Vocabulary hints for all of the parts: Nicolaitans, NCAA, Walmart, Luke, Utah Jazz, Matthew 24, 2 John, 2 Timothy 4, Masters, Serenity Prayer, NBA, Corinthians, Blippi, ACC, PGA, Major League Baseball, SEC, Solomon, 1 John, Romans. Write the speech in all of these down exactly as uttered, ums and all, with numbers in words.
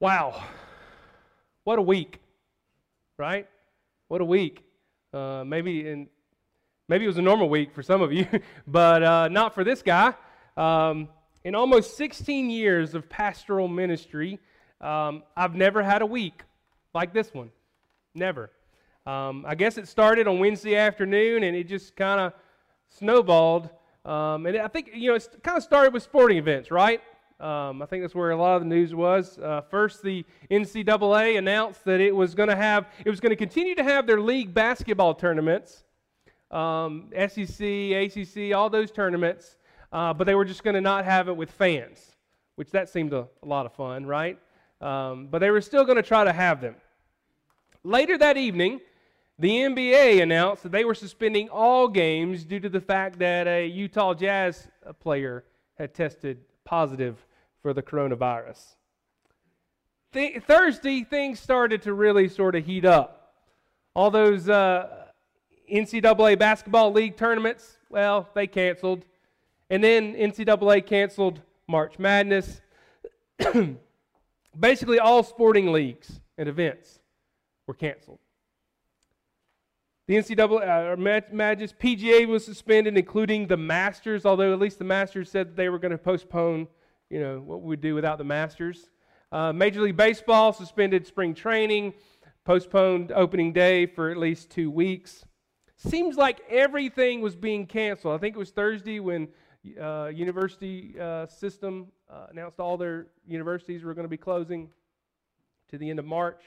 Wow, what a week, right? What a week. Uh, maybe in, maybe it was a normal week for some of you, but uh, not for this guy. Um, in almost sixteen years of pastoral ministry, um, I've never had a week like this one. Never. Um, I guess it started on Wednesday afternoon, and it just kind of snowballed. Um, and I think, you know, it kind of started with sporting events, right? Um, I think that's where a lot of the news was. Uh, first, the N C double A announced that it was going to have, it was going to continue to have their league basketball tournaments, um, S E C, A C C, all those tournaments, uh, but they were just going to not have it with fans, which that seemed a, a lot of fun, right? Um, but they were still going to try to have them. Later that evening, the N B A announced that they were suspending all games due to the fact that a Utah Jazz player had tested positive for the coronavirus. Th- Thursday, things started to really sort of heat up. All those uh, N C double A basketball league tournaments, well, they canceled. And then N C double A canceled March Madness. Basically, all sporting leagues and events were canceled. The N C double A, uh, Madness, P G A was suspended, including the Masters, although at least the Masters said that they were going to postpone, you know, what we would do without the Masters. Uh, Major League Baseball suspended spring training, postponed opening day for at least two weeks. Seems like everything was being canceled. I think it was Thursday when uh, university uh, system uh, announced all their universities were going to be closing to the end of March.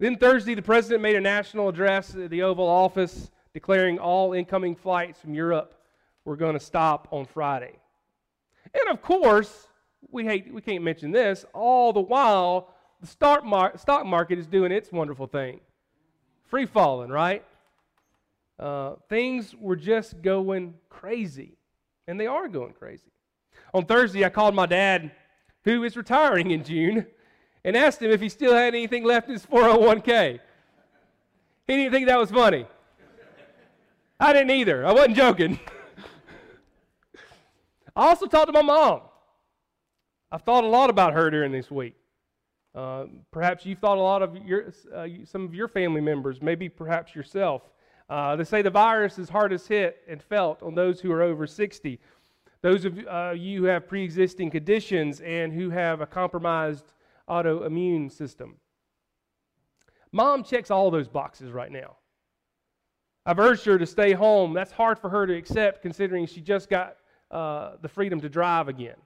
Then Thursday, the president made a national address at the Oval Office declaring all incoming flights from Europe were going to stop on Friday. And of course, we hate, we can't mention this, all the while, the stock market, stock market is doing its wonderful thing. Free falling, right? Uh, things were just going crazy, and they are going crazy. On Thursday, I called my dad, who is retiring in June, and asked him if he still had anything left in his four oh one k. He didn't think that was funny. I didn't either. I wasn't joking. I also talked to my mom. I've thought a lot about her during this week. Uh, perhaps you've thought a lot of your, uh, some of your family members, maybe perhaps yourself. Uh, they say the virus is hardest hit and felt on those who are over sixty. Those of uh, you who have pre-existing conditions and who have a compromised autoimmune system. Mom checks all those boxes right now. I've urged her to stay home. That's hard for her to accept considering she just got uh, the freedom to drive again.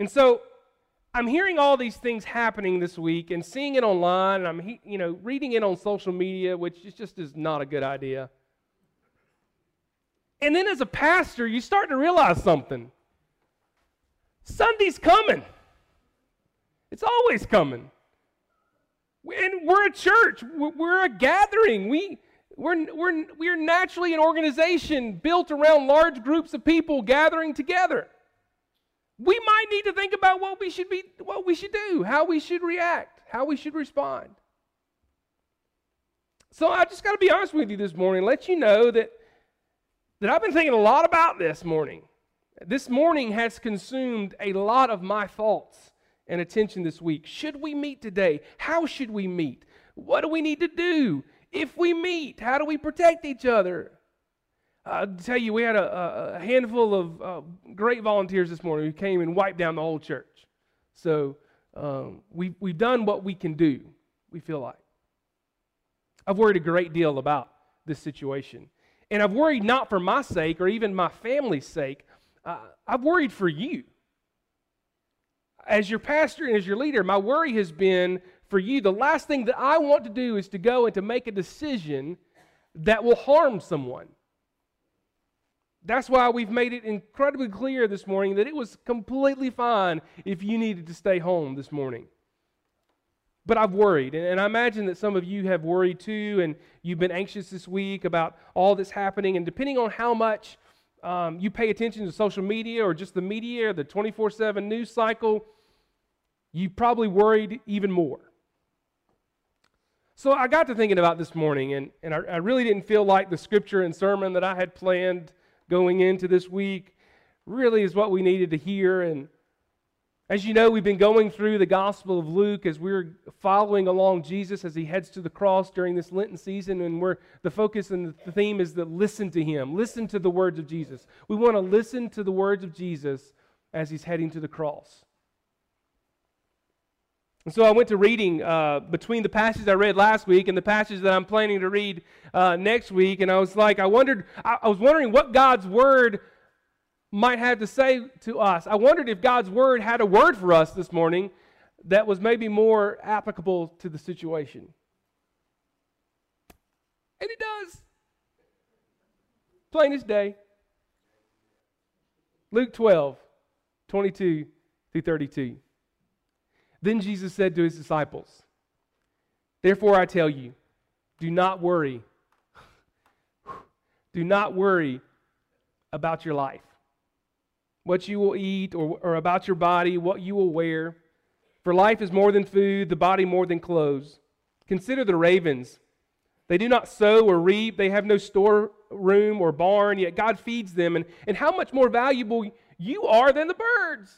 And so I'm hearing all these things happening this week and seeing it online, and I'm you know reading it on social media, which is just is not a good idea. And then as a pastor, you start to realize something. Sunday's coming. It's always coming. And we're a church. We're a gathering. We, we're, we're, we're naturally an organization built around large groups of people gathering together. We might need to think about what we should be, what we should do, how we should react, how we should respond. So I just got to be honest with you this morning, let you know that, that I've been thinking a lot about this morning. This morning has consumed a lot of my thoughts and attention this week. Should we meet today? How should we meet? What do we need to do? If we meet, how do we protect each other? I'll tell you, we had a, a handful of uh, great volunteers this morning who came and wiped down the whole church. So um, we, we've done what we can do, we feel like. I've worried a great deal about this situation. And I've worried not for my sake or even my family's sake. Uh, I've worried for you. As your pastor and as your leader, my worry has been for you, the last thing that I want to do is to go and to make a decision that will harm someone. That's why we've made it incredibly clear this morning that it was completely fine if you needed to stay home this morning. But I've worried, and I imagine that some of you have worried too, and you've been anxious this week about all that's happening, and depending on how much um, you pay attention to social media or just the media or the twenty-four seven news cycle, you probably worried even more. So I got to thinking about this morning, and, and I, I really didn't feel like the scripture and sermon that I had planned going into this week really is what we needed to hear. And As you know, we've been going through the Gospel of Luke as we're following along Jesus as he heads to the cross during this Lenten season, and we're, the focus and the theme is to listen to him, listen to the words of Jesus. We want to listen to the words of Jesus as he's heading to the cross. And so I went to reading uh, between the passage I read last week and the passage that I'm planning to read uh, next week, and I was like, I wondered, I, I was wondering what God's word might have to say to us. I wondered if God's word had a word for us this morning that was maybe more applicable to the situation. And it does. Plain as day. Luke twelve, twenty-two through thirty-two. Then Jesus said to his disciples, "Therefore I tell you, do not worry. Do not worry about your life, what you will eat, or, or about your body, what you will wear. For life is more than food, the body more than clothes. Consider the ravens. They do not sow or reap. They have no storeroom or barn, yet God feeds them. And, and how much more valuable you are than the birds.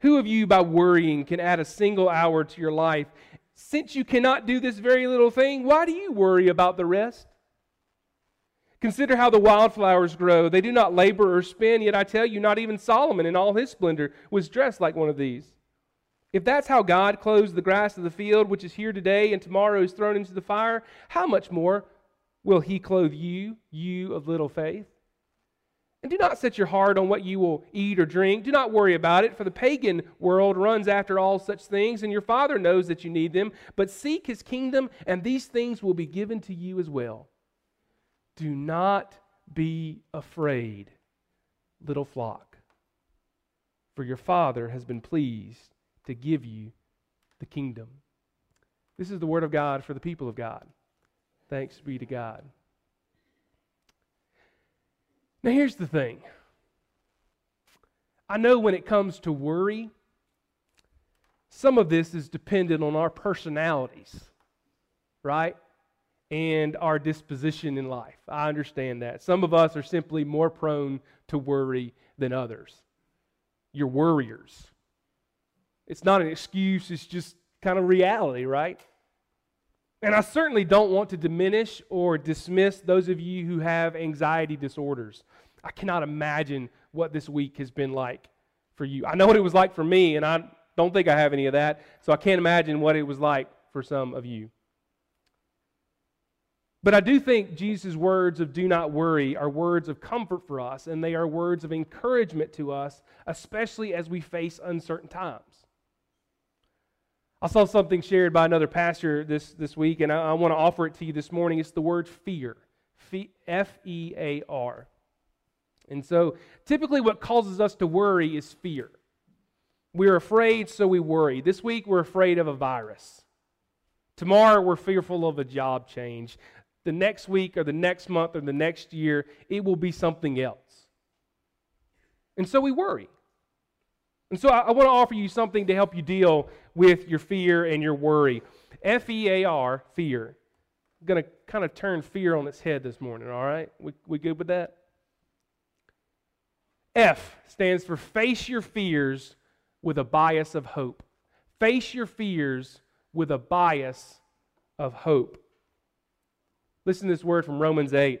Who of you, by worrying, can add a single hour to your life? Since you cannot do this very little thing, why do you worry about the rest? Consider how the wildflowers grow. They do not labor or spin, yet I tell you, not even Solomon in all his splendor was dressed like one of these. If that's how God clothes the grass of the field, which is here today and tomorrow is thrown into the fire, how much more will he clothe you, you of little faith? And do not set your heart on what you will eat or drink. Do not worry about it, for the pagan world runs after all such things, and your Father knows that you need them. But seek his kingdom, and these things will be given to you as well. Do not be afraid, little flock, for your Father has been pleased to give you the kingdom." This is the word of God for the people of God. Thanks be to God. Now here's the thing. I know when it comes to worry, some of this is dependent on our personalities, right? And our disposition in life. I understand that. Some of us are simply more prone to worry than others. You're worriers. It's not an excuse, it's just kind of reality, right? And I certainly don't want to diminish or dismiss those of you who have anxiety disorders. I cannot imagine what this week has been like for you. I know what it was like for me, and I don't think I have any of that, so I can't imagine what it was like for some of you. But I do think Jesus' words of do not worry are words of comfort for us, and they are words of encouragement to us, especially as we face uncertain times. I saw something shared by another pastor this, this week, and I, I want to offer it to you this morning. It's the word fear, F E A R. And so typically what causes us to worry is fear. We're afraid, so we worry. This week we're afraid of a virus. Tomorrow we're fearful of a job change. The next week or the next month or the next year, it will be something else. And so we worry. And so I, I want to offer you something to help you deal with your fear and your worry. F E A R, fear. I'm going to kind of turn fear on its head this morning, all right? We, we good with that? F stands for face your fears with a bias of hope. Face your fears with a bias of hope. Listen to this word from Romans eight.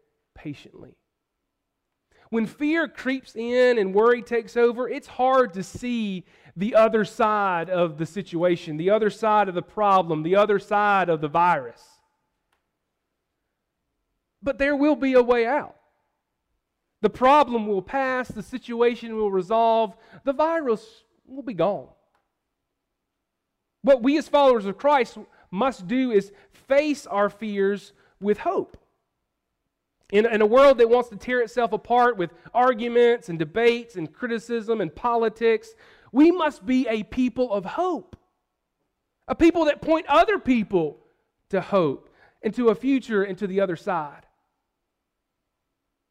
patiently." When fear creeps in and worry takes over, it's hard to see the other side of the situation, the other side of the problem, the other side of the virus. But there will be a way out. The problem will pass, the situation will resolve, the virus will be gone. What we as followers of Christ must do is face our fears with hope. In, in a world that wants to tear itself apart with arguments and debates and criticism and politics, we must be a people of hope, a people that point other people to hope and to a future and to the other side.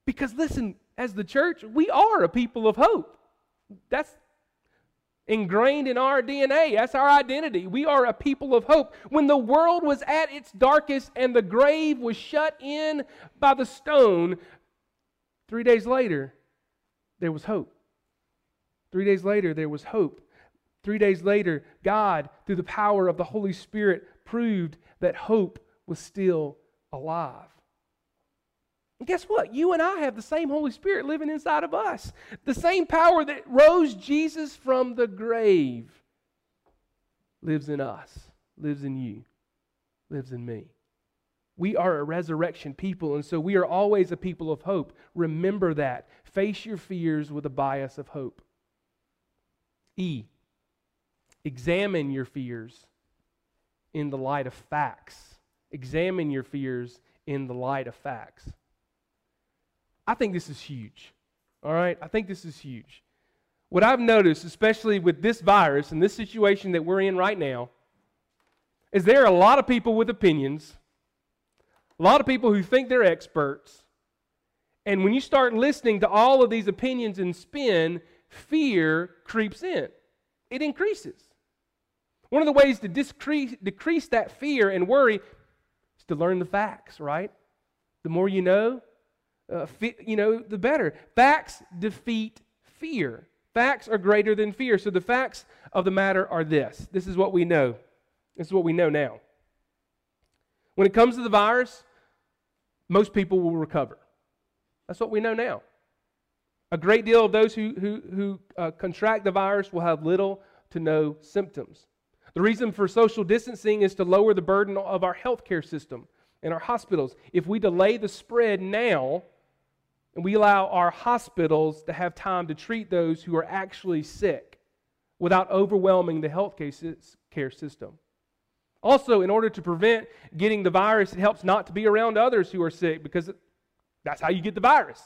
Because listen, as the church, we are a people of hope. That's ingrained in our D N A. That's our identity. We are a people of hope. When the world was at its darkest and the grave was shut in by the stone, three days later, there was hope. Three days later, there was hope. Three days later, God, through the power of the Holy Spirit, proved that hope was still alive. And guess what? You and I have the same Holy Spirit living inside of us. The same power that rose Jesus from the grave lives in us, lives in you, lives in me. We are a resurrection people, and so we are always a people of hope. Remember that. Face your fears with a bias of hope. E, examine your fears in the light of facts. Examine your fears in the light of facts. I think this is huge, all right? I think this is huge. What I've noticed, especially with this virus and this situation that we're in right now, is there are a lot of people with opinions, a lot of people who think they're experts, and when you start listening to all of these opinions and spin, fear creeps in. It increases. One of the ways to decrease, decrease that fear and worry is to learn the facts, right? The more you know, Uh, you know, the better. Facts defeat fear. Facts are greater than fear. So the facts of the matter are this. This is what we know. This is what we know now. When it comes to the virus, most people will recover. That's what we know now. A great deal of those who, who, who uh, contract the virus will have little to no symptoms. The reason for social distancing is to lower the burden of our healthcare system and our hospitals. If we delay the spread now, and we allow our hospitals to have time to treat those who are actually sick without overwhelming the healthcare system. Also, in order to prevent getting the virus, it helps not to be around others who are sick because that's how you get the virus.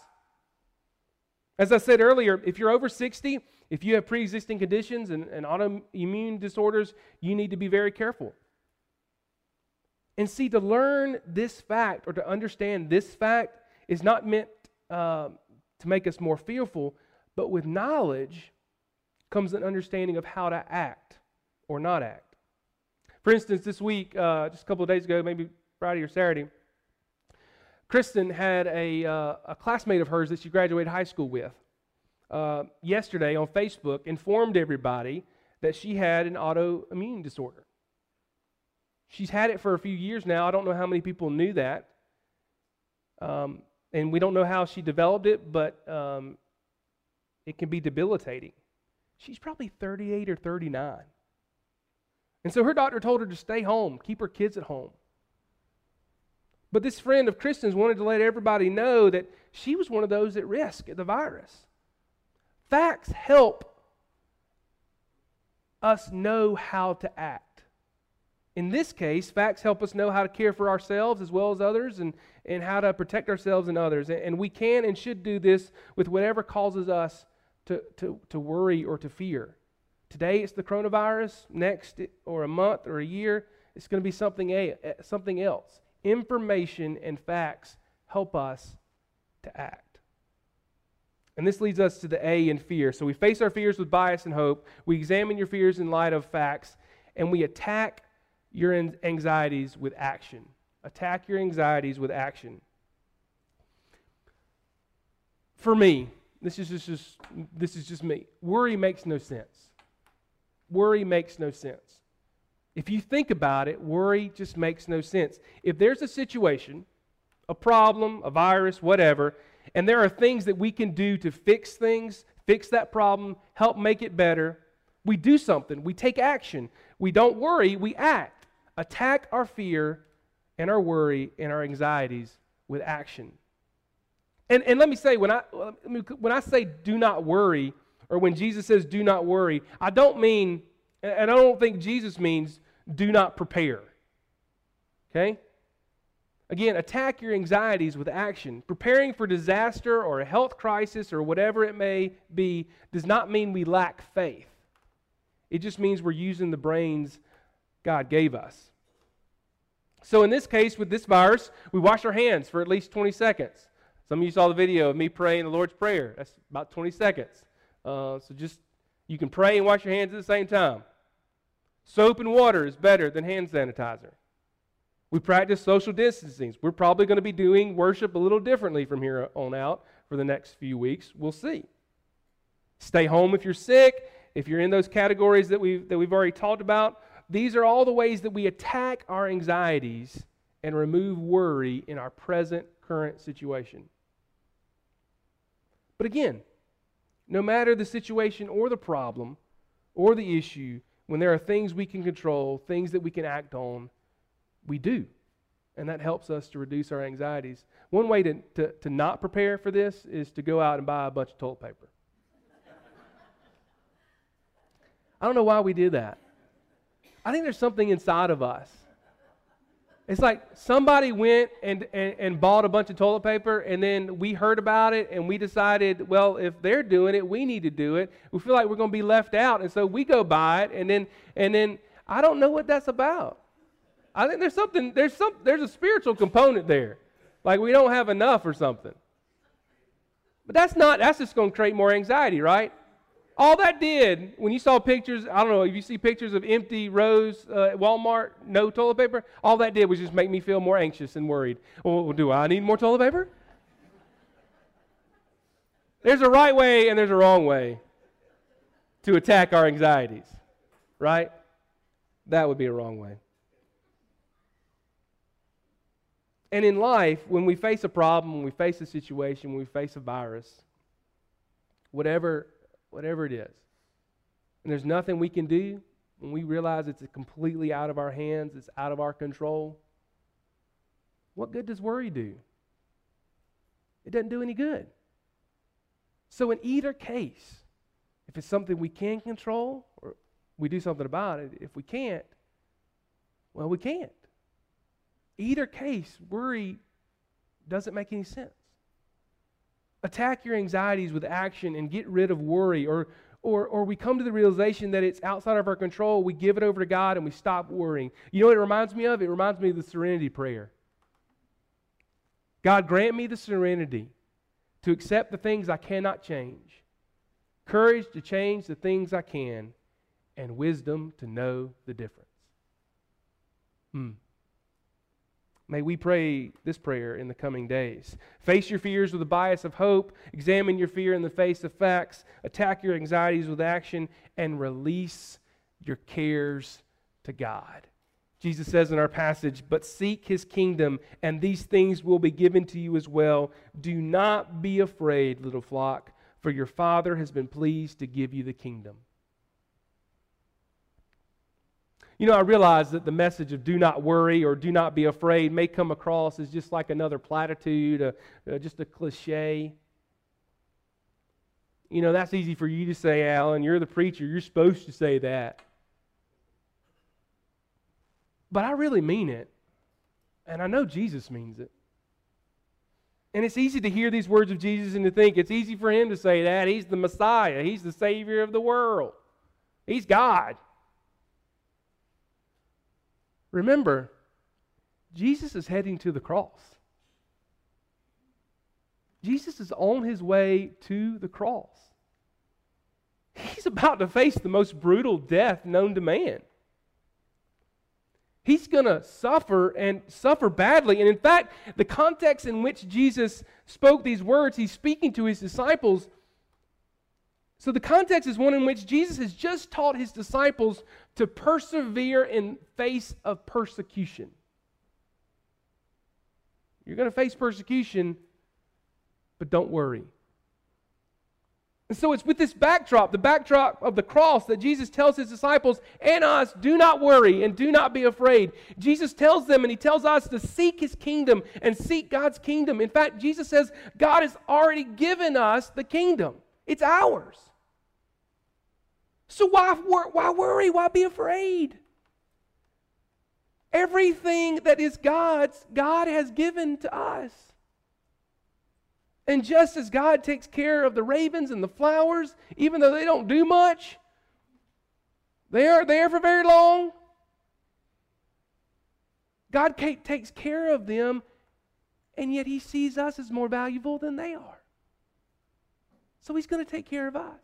As I said earlier, if you're over sixty, if you have pre-existing conditions and, and autoimmune disorders, you need to be very careful. And see, to learn this fact or to understand this fact is not meant Uh, to make us more fearful, but with knowledge comes an understanding of how to act or not act. For instance, this week, uh, just a couple of days ago, maybe Friday or Saturday, Kristen had a, uh, a classmate of hers that she graduated high school with. Uh, yesterday on Facebook, informed everybody that she had an autoimmune disorder. She's had it for a few years now. I don't know how many people knew that. Um, And we don't know how she developed it, but um, it can be debilitating. She's probably thirty-eight or thirty-nine. And so her doctor told her to stay home, keep her kids at home. But this friend of Kristen's wanted to let everybody know that she was one of those at risk of the virus. Facts help us know how to act. In this case, facts help us know how to care for ourselves as well as others and, and how to protect ourselves and others. And, and we can and should do this with whatever causes us to, to, to worry or to fear. Today it's the coronavirus. Next, or a month or a year, it's going to be something, a, something else. Information and facts help us to act. And this leads us to the A in fear. So we face our fears with bias and hope. We examine your fears in light of facts. And we attack your anxieties with action. Attack your anxieties with action. For me, this is just, just, this is just me. Worry makes no sense. Worry makes no sense. If you think about it, worry just makes no sense. If there's a situation, a problem, a virus, whatever, and there are things that we can do to fix things, fix that problem, help make it better, we do something. We take action. We don't worry. We act. Attack our fear and our worry and our anxieties with action. And, and let me say, when I, when I say do not worry, or when Jesus says do not worry, I don't mean, and I don't think Jesus means do not prepare. Okay? Again, attack your anxieties with action. Preparing for disaster or a health crisis or whatever it may be does not mean we lack faith. It just means we're using the brains God gave us. So in this case, with this virus, we wash our hands for at least twenty seconds. Some of you saw the video of me praying the Lord's Prayer. That's about twenty seconds. Uh, so just, you can pray and wash your hands at the same time. Soap and water is better than hand sanitizer. We practice social distancing. We're probably going to be doing worship a little differently from here on out for the next few weeks. We'll see. Stay home if you're sick, if you're in those categories that we've, that we've already talked about. These are all the ways that we attack our anxieties and remove worry in our present, current situation. But again, no matter the situation or the problem or the issue, when there are things we can control, things that we can act on, we do. And that helps us to reduce our anxieties. One way to, to, to not prepare for this is to go out and buy a bunch of toilet paper. I don't know why we did that. I think there's something inside of us. It's like somebody went and, and, and bought a bunch of toilet paper, and then we heard about it, and we decided, well, if they're doing it, we need to do it. We feel like we're going to be left out, and so we go buy it, and then and then I don't know what that's about. I think there's something, there's some, there's a spiritual component there, like we don't have enough or something. But that's not, that's just going to create more anxiety, right? All that did, when you saw pictures, I don't know, if you see pictures of empty rows uh, at Walmart, no toilet paper, all that did was just make me feel more anxious and worried. Well, do I need more toilet paper? There's a right way and there's a wrong way to attack our anxieties, right? That would be a wrong way. And in life, when we face a problem, when we face a situation, when we face a virus, whatever... whatever it is. And there's nothing we can do when we realize it's completely out of our hands, it's out of our control. What good does worry do? It doesn't do any good. So in either case, if it's something we can control, or we do something about it, if we can't, well, we can't. Either case, worry doesn't make any sense. Attack your anxieties with action and get rid of worry, or, or, or we come to the realization that it's outside of our control, we give it over to God, and we stop worrying. You know what it reminds me of? It reminds me of the Serenity Prayer. God, grant me the serenity to accept the things I cannot change, courage to change the things I can, and wisdom to know the difference. Hmm. May we pray this prayer in the coming days. Face your fears with a bias of hope. Examine your fear in the face of facts. Attack your anxieties with action, and release your cares to God. Jesus says in our passage, but seek his kingdom, and these things will be given to you as well. Do not be afraid, little flock, for your Father has been pleased to give you the kingdom. You know, I realize that the message of do not worry or do not be afraid may come across as just like another platitude, a, a, just a cliche. You know, that's easy for you to say, Alan. You're the preacher. You're supposed to say that. But I really mean it. And I know Jesus means it. And it's easy to hear these words of Jesus and to think it's easy for him to say that. He's the Messiah. He's the Savior of the world. He's God. Remember, Jesus is heading to the cross. Jesus is on his way to the cross. He's about to face the most brutal death known to man. He's going to suffer and suffer badly. And in fact, the context in which Jesus spoke these words, he's speaking to his disciples. So the context is one in which Jesus has just taught his disciples to persevere in face of persecution. You're going to face persecution, but don't worry. And so it's with this backdrop, the backdrop of the cross, that Jesus tells his disciples and us, do not worry and do not be afraid. Jesus tells them and he tells us to seek his kingdom and seek God's kingdom. In fact, Jesus says God has already given us the kingdom. It's ours. So why, why worry? Why be afraid? Everything that is God's, God has given to us. And just as God takes care of the ravens and the flowers, even though they don't do much, they aren't there for very long, God takes care of them, and yet He sees us as more valuable than they are. So He's going to take care of us.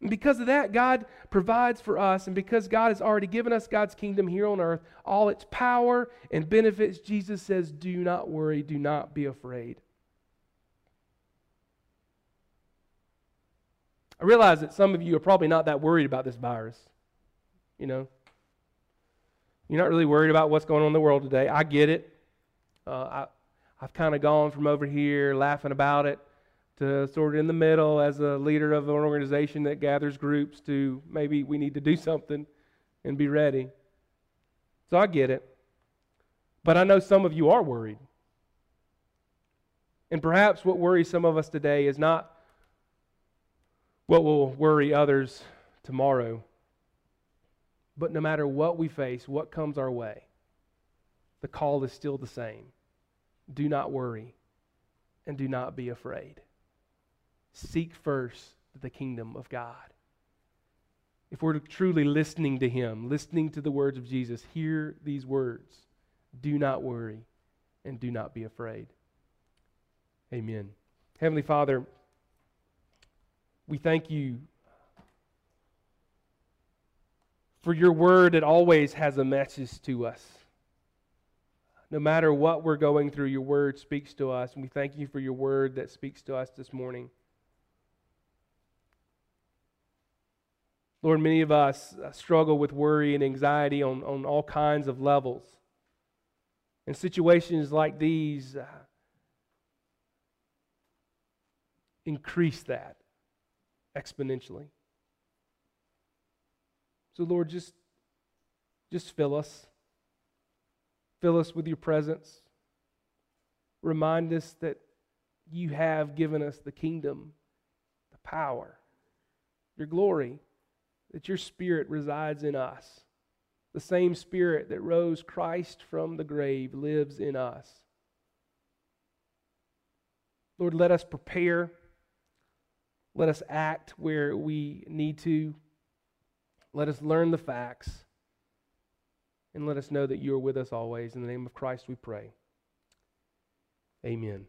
And because of that, God provides for us, and because God has already given us God's kingdom here on earth, all its power and benefits, Jesus says, do not worry, do not be afraid. I realize that some of you are probably not that worried about this virus. You know, you're not really worried about what's going on in the world today. I get it. Uh, I, I've kind of gone from over here laughing about it to sort of in the middle as a leader of an organization that gathers groups to maybe we need to do something and be ready. So I get it. But I know some of you are worried. And perhaps what worries some of us today is not what will worry others tomorrow. But no matter what we face, what comes our way, the call is still the same. Do not worry and do not be afraid. Seek first the kingdom of God. If we're truly listening to Him, listening to the words of Jesus, hear these words. Do not worry and do not be afraid. Amen. Heavenly Father, we thank You for Your word that always has a message to us. No matter what we're going through, Your word speaks to us, and we thank You for Your word that speaks to us this morning. Lord, many of us struggle with worry and anxiety on, on all kinds of levels. In situations like these, uh, increase that exponentially. So Lord, just, just fill us. Fill us with Your presence. Remind us that You have given us the kingdom, the power, Your glory, that Your Spirit resides in us. The same Spirit that rose Christ from the grave lives in us. Lord, let us prepare. Let us act where we need to. Let us learn the facts, and let us know that You are with us always. In the name of Christ we pray. Amen.